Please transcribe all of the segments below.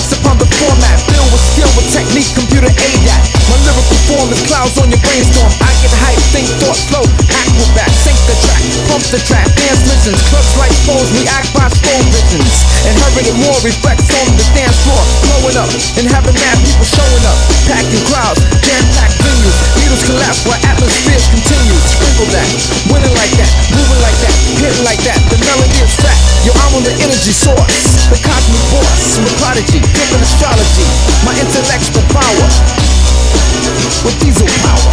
lyrics upon the format, filled with skill, with technique, computer aid at. My lyrical form is clouds on your brainstorm. I get hype, think, thought, flow, acrobat. Sink the track, pump the track, dance listens. Clubs like foes, react by phone visions. Inherited more reflects on the dance floor. Blowing up and having mad people showing up. Packing crowds, jam-packed venues. Needles collapse while atmospheres continue. Sprinkle that, winning like that, moving like that, hitting like that. The melody is fat. Yo, I'm on the energy source, the cosmic force, the prodigy, different astrology. My intellectual power, with diesel power,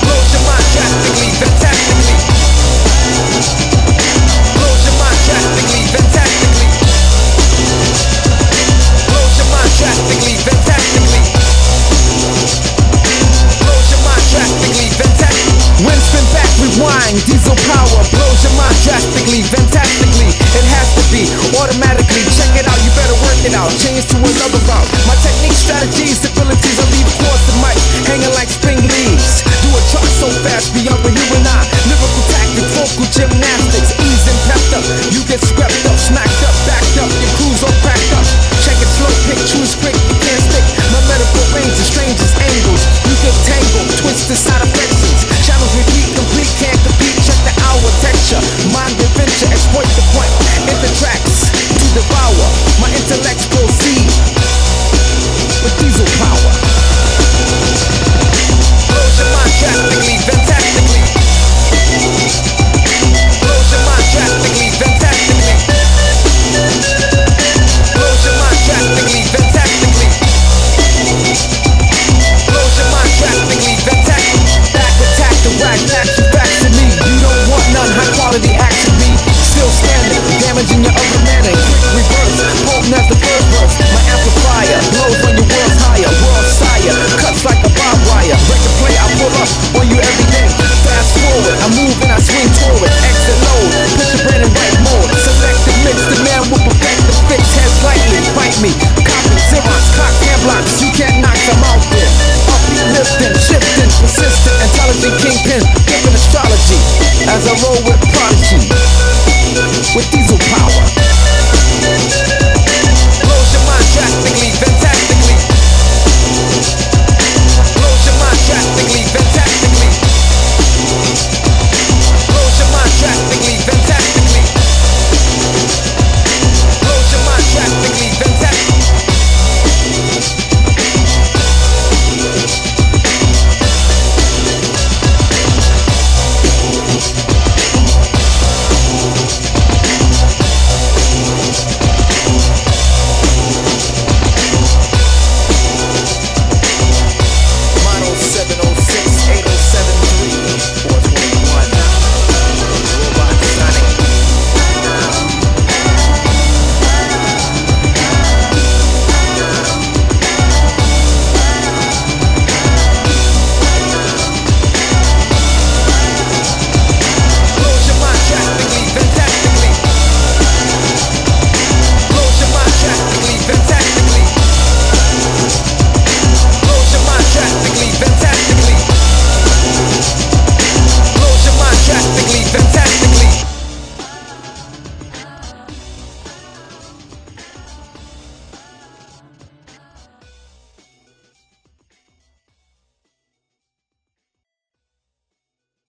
blows your mind drastically, fantastically. Blows your mind drastically, fantastically. Blows your mind drastically, fantastically. Blows your mind drastically, fantastically. When spin back, rewind, diesel power blows your mind drastically, fantastically. It has to be automatically. Check it out, you better work it out. Change to another route. My technique, strategies, abilities, I leave across the mic, hanging like spring leaves. Do a trot so fast beyond